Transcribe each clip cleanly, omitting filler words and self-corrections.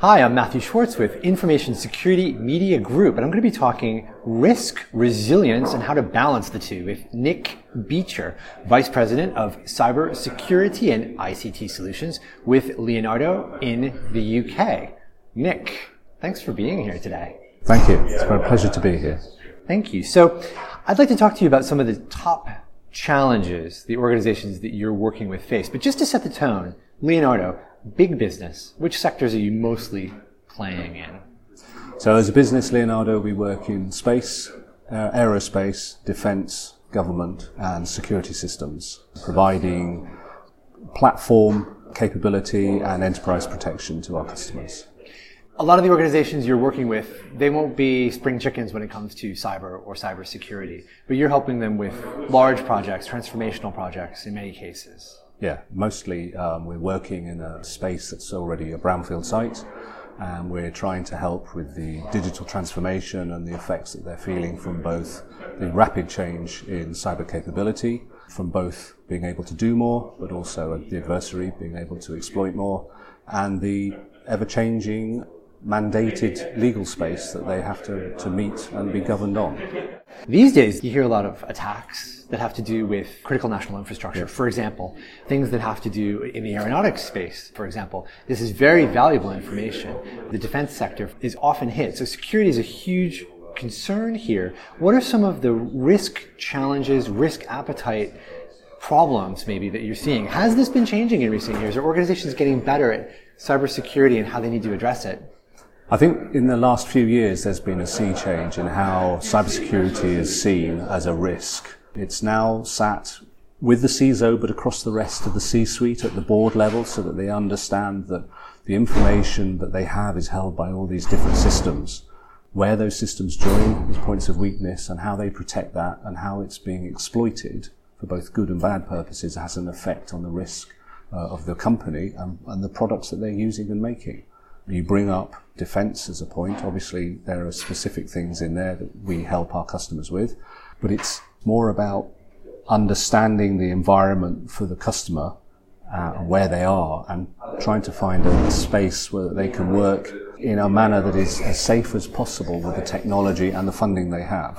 Hi, I'm Matthew Schwartz with Information Security Media Group, and I'm going to be talking risk, resilience, and how to balance the two with Nick Beecher, Vice President of Cyber Security and ICT Solutions with Leonardo in the UK. Nick, thanks for being here today. Thank you. It's my pleasure to be here. Thank you. So I'd like to talk to you about some of the top challenges the organizations that you're working with face. But just to set the tone, Leonardo, big business, which sectors are you mostly playing in? So as a business, Leonardo, we work in space, aerospace, defence, government and security systems, providing platform capability and enterprise protection to our customers. A lot of the organizations you're working with, they won't be spring chickens when it comes to cyber or cybersecurity, but you're helping them with large projects, transformational projects in many cases. Yeah, mostly we're working in a space that's already a brownfield site, and we're trying to help with the digital transformation and the effects that they're feeling from both the rapid change in cyber capability, from both being able to do more, but also the adversary being able to exploit more, and the ever-changing mandated legal space that they have to meet and be governed on. These days, you hear a lot of attacks that have to do with critical national infrastructure, for example, things that have to do in the aeronautics space, for example. This is very valuable information. The defense sector is often hit, so security is a huge concern here. What are some of the risk challenges, risk appetite problems maybe that you're seeing? Has this been changing in recent years? Are organizations getting better at cybersecurity and how they need to address it? I think in the last few years there's been a sea change in how cybersecurity is seen as a risk. It's now sat with the CISO but across the rest of the C-suite at the board level so that they understand that the information that they have is held by all these different systems. Where those systems join is points of weakness and how they protect that and how it's being exploited for both good and bad purposes has an effect on the risk of the company and the products that they're using and making. You bring up defence as a point. Obviously, there are specific things in there that we help our customers with, but it's more about understanding the environment for the customer and where they are and trying to find a space where they can work in a manner that is as safe as possible with the technology and the funding they have.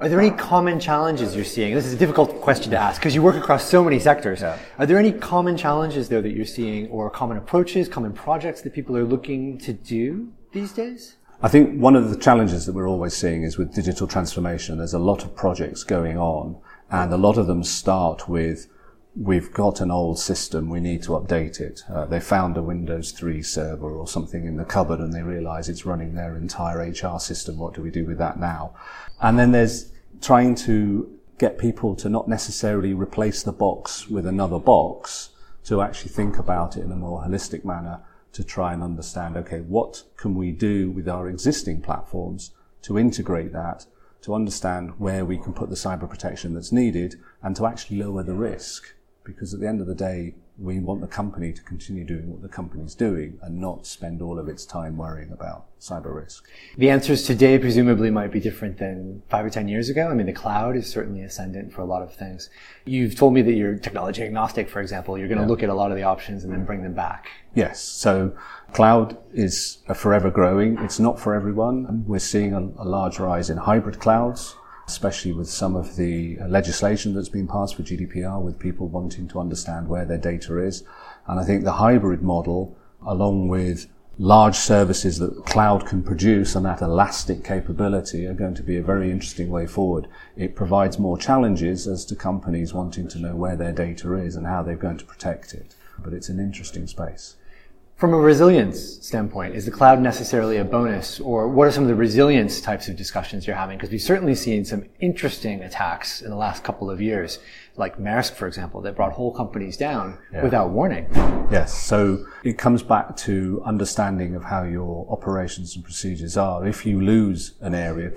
Are there any common challenges you're seeing? This is a difficult question to ask because you work across so many sectors. Yeah. Are there any common challenges, though, that you're seeing or common approaches, common projects that people are looking to do these days? I think one of the challenges that we're always seeing is with digital transformation. There's a lot of projects going on, and a lot of them start with, we've got an old system, we need to update it. They found a Windows 3 server or something in the cupboard and they realize it's running their entire HR system. What do we do with that now? And then there's trying to get people to not necessarily replace the box with another box, to actually think about it in a more holistic manner to try and understand, okay, what can we do with our existing platforms to integrate that, to understand where we can put the cyber protection that's needed and to actually lower the risk. Because at the end of the day, we want the company to continue doing what the company's doing and not spend all of its time worrying about cyber risk. The answers today presumably might be different than 5 or 10 years ago. I mean, the cloud is certainly ascendant for a lot of things. You've told me that you're technology agnostic, for example. You're going to look at a lot of the options and then bring them back. Yes. So cloud is forever growing. It's not for everyone. We're seeing a large rise in hybrid clouds, especially with some of the legislation that's been passed for GDPR, with people wanting to understand where their data is. And I think the hybrid model, along with large services that cloud can produce and that elastic capability, are going to be a very interesting way forward. It provides more challenges as to companies wanting to know where their data is and how they're going to protect it. But it's an interesting space. From a resilience standpoint, is the cloud necessarily a bonus, or what are some of the resilience types of discussions you're having? Because we've certainly seen some interesting attacks in the last couple of years, like Maersk, for example, that brought whole companies down without warning. Yes, so it comes back to understanding of how your operations and procedures are. If you lose an area,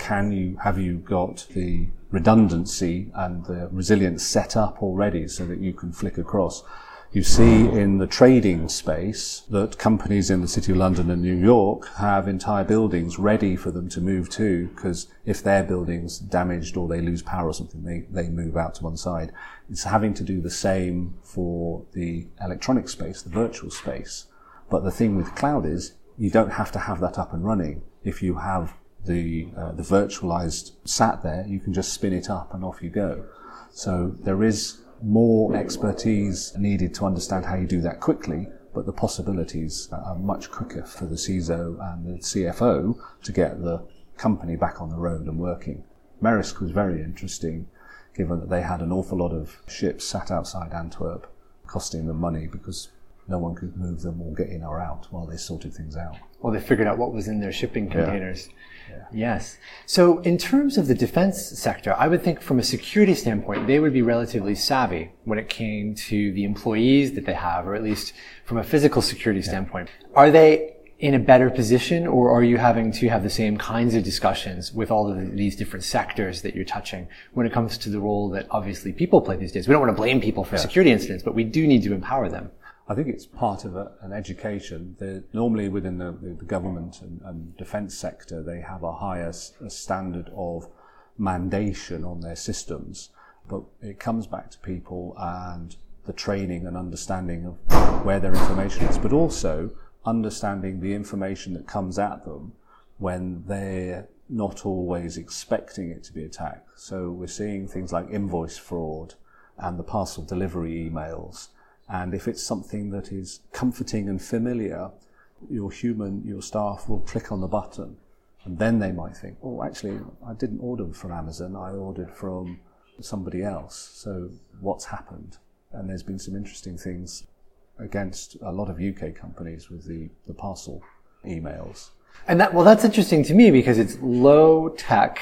have you got the redundancy and the resilience set up already so that you can flick across? You see in the trading space that companies in the City of London and New York have entire buildings ready for them to move to, because if their building's damaged or they lose power or something, they move out to one side. It's having to do the same for the electronic space, the virtual space. But the thing with cloud is you don't have to have that up and running. If you have the virtualized sat there, you can just spin it up and off you go. So there is more expertise needed to understand how you do that quickly, but the possibilities are much quicker for the CISO and the CFO to get the company back on the road and working. Maersk was very interesting, given that they had an awful lot of ships sat outside Antwerp, costing them money because no one could move them or get in or out while they sorted things out. Well, they figured out what was in their shipping containers. Yeah. Yes. So in terms of the defense sector, I would think from a security standpoint, they would be relatively savvy when it came to the employees that they have, or at least from a physical security standpoint. Are they in a better position, or are you having to have the same kinds of discussions with all of these different sectors that you're touching when it comes to the role that obviously people play these days? We don't want to blame people for security incidents, but we do need to empower them. I think it's part of an education. Normally within the government and defence sector, they have a higher standard of mandation on their systems, but it comes back to people and the training and understanding of where their information is, but also understanding the information that comes at them when they're not always expecting it to be attacked. So we're seeing things like invoice fraud and the parcel delivery emails. And if it's something that is comforting and familiar, your staff will click on the button. And then they might think, oh, actually, I didn't order from Amazon. I ordered from somebody else. So what's happened? And there's been some interesting things against a lot of UK companies with the parcel emails. And that's interesting to me because it's low tech,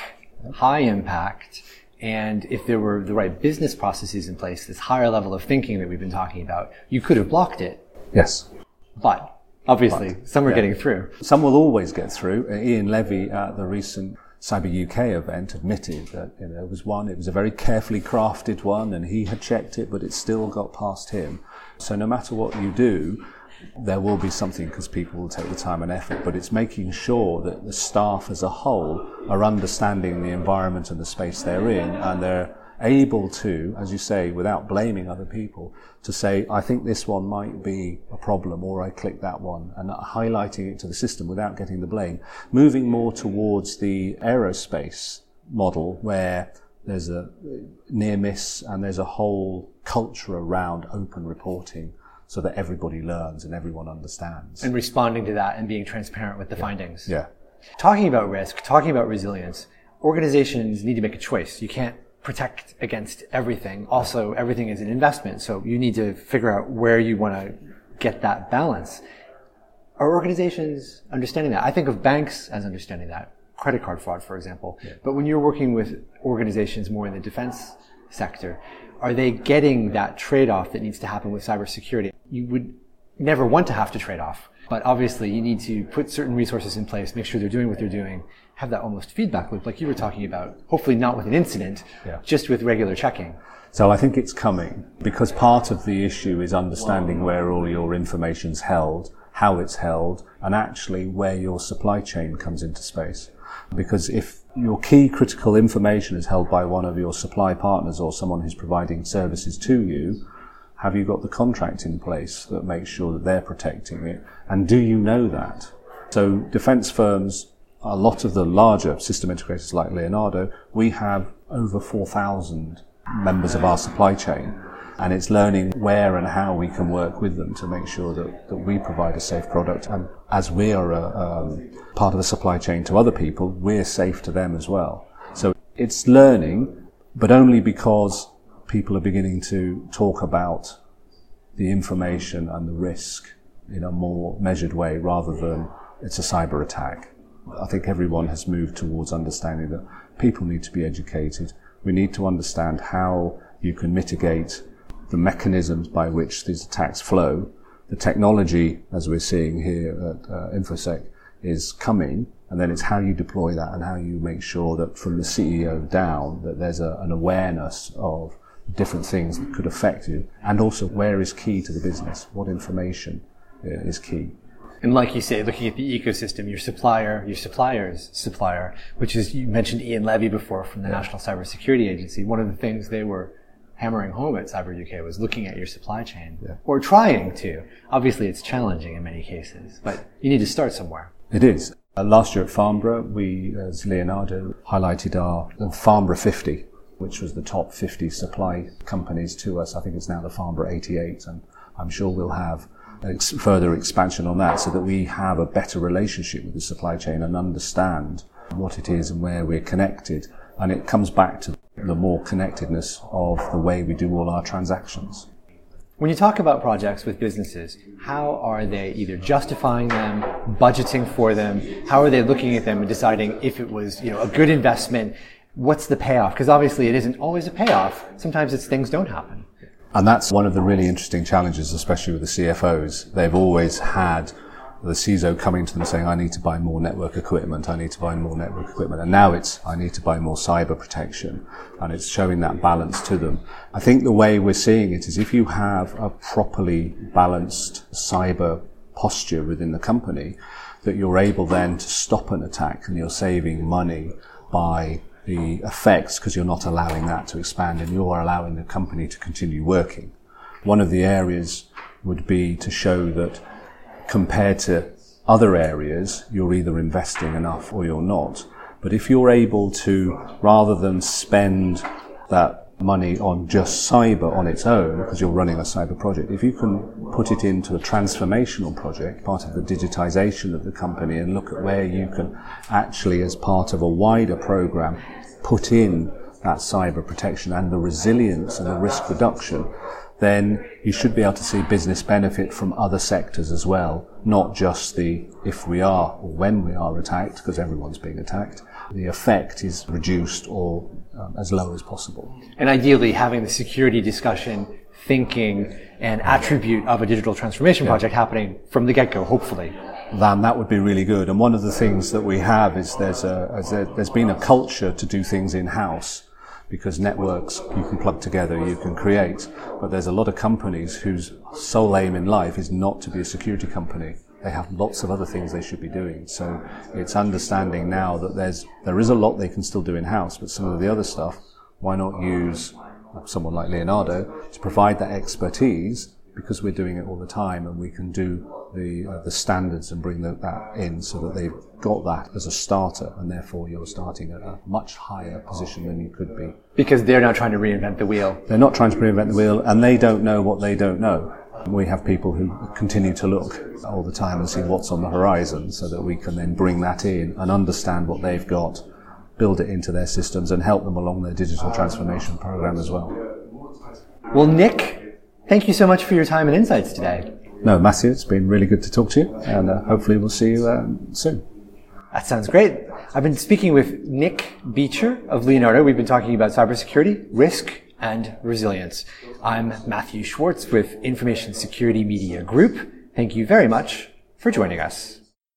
high impact. And if there were the right business processes in place, this higher level of thinking that we've been talking about, you could have blocked it. Yes. But obviously, some are getting through. Some will always get through. Ian Levy at the recent Cyber UK event admitted that it was a very carefully crafted one, and he had checked it, but it still got past him. So no matter what you do, there will be something because people will take the time and effort, but it's making sure that the staff as a whole are understanding the environment and the space they're in, and they're able to, as you say, without blaming other people, to say, I think this one might be a problem, or I click that one, and highlighting it to the system without getting the blame. Moving more towards the aerospace model where there's a near miss and there's a whole culture around open reporting, so that everybody learns and everyone understands. And responding to that and being transparent with the findings. Yeah. Talking about risk, talking about resilience, organizations need to make a choice. You can't protect against everything. Also, everything is an investment, so you need to figure out where you want to get that balance. Are organizations understanding that? I think of banks as understanding that. Credit card fraud, for example. Yeah. But when you're working with organizations more in the defense sector, are they getting that trade-off that needs to happen with cybersecurity? You would never want to have to trade off, but obviously you need to put certain resources in place, make sure they're doing what they're doing, have that almost feedback loop like you were talking about, hopefully not with an incident, just with regular checking. So I think it's coming, because part of the issue is understanding where all your information's held, how it's held, and actually where your supply chain comes into space. Because if your key critical information is held by one of your supply partners or someone who's providing services to you, have you got the contract in place that makes sure that they're protecting it? And do you know that? So defense firms, a lot of the larger system integrators like Leonardo, we have over 4,000 members of our supply chain. And it's learning where and how we can work with them to make sure that we provide a safe product. And as we are a part of the supply chain to other people, we're safe to them as well. So it's learning, but only because people are beginning to talk about the information and the risk in a more measured way rather than it's a cyber attack. I think everyone has moved towards understanding that people need to be educated. We need to understand how you can mitigate the mechanisms by which these attacks flow. The technology, as we're seeing here at InfoSec, is coming, and then it's how you deploy that and how you make sure that from the CEO down that there's an awareness of different things that could affect you, and also where is key to the business, what information is key. And like you say, looking at the ecosystem, your supplier, your supplier's supplier, which is, you mentioned Ian Levy before from the National Cyber Security Agency. One of the things they were hammering home at Cyber UK was looking at your supply chain, or trying to. Obviously, it's challenging in many cases, but you need to start somewhere. It is. Last year at Farnborough, we, as Leonardo, highlighted our Farnborough 50, which was the top 50 supply companies to us. I think it's now the Farnborough 88, and I'm sure we'll have further expansion on that so that we have a better relationship with the supply chain and understand what it is and where we're connected. And it comes back to the more connectedness of the way we do all our transactions. When you talk about projects with businesses, how are they either justifying them, budgeting for them? How are they looking at them and deciding if it was, you know, a good investment? What's the payoff? Because obviously it isn't always a payoff. Sometimes it's things don't happen. And that's one of the really interesting challenges, especially with the CFOs. They've always had the CISO coming to them saying, I need to buy more network equipment. And now it's, I need to buy more cyber protection. And it's showing that balance to them. I think the way we're seeing it is if you have a properly balanced cyber posture within the company, that you're able then to stop an attack and you're saving money by the effects because you're not allowing that to expand and you're allowing the company to continue working. One of the areas would be to show that compared to other areas, you're either investing enough or you're not. But if you're able to, rather than spend that money on just cyber on its own, because you're running a cyber project, if you can put it into a transformational project, part of the digitization of the company, and look at where you can actually, as part of a wider program, put in that cyber protection and the resilience and the risk reduction, then you should be able to see business benefit from other sectors as well, not just the if we are or when we are attacked, because everyone's being attacked. The effect is reduced or as low as possible. And ideally, having the security discussion, thinking, and attribute of a digital transformation project happening from the get-go, hopefully. Then that would be really good. And one of the things that we have is there's been a culture to do things in-house. Because networks you can plug together, you can create, but there's a lot of companies whose sole aim in life is not to be a security company. They have lots of other things they should be doing. So it's understanding now that there is a lot they can still do in-house, but some of the other stuff, why not use someone like Leonardo to provide that expertise because we're doing it all the time and we can do the standards and bring that in so that they've got that as a starter, and therefore you're starting at a much higher position than you could be. Because they're not trying to reinvent the wheel. They're not trying to reinvent the wheel, and they don't know what they don't know. We have people who continue to look all the time and see what's on the horizon so that we can then bring that in and understand what they've got, build it into their systems and help them along their digital transformation program as well. Well, Nick, thank you so much for your time and insights today. No, Matthew, it's been really good to talk to you, and hopefully we'll see you soon. That sounds great. I've been speaking with Nick Beecher of Leonardo. We've been talking about cybersecurity, risk, and resilience. I'm Matthew Schwartz with Information Security Media Group. Thank you very much for joining us.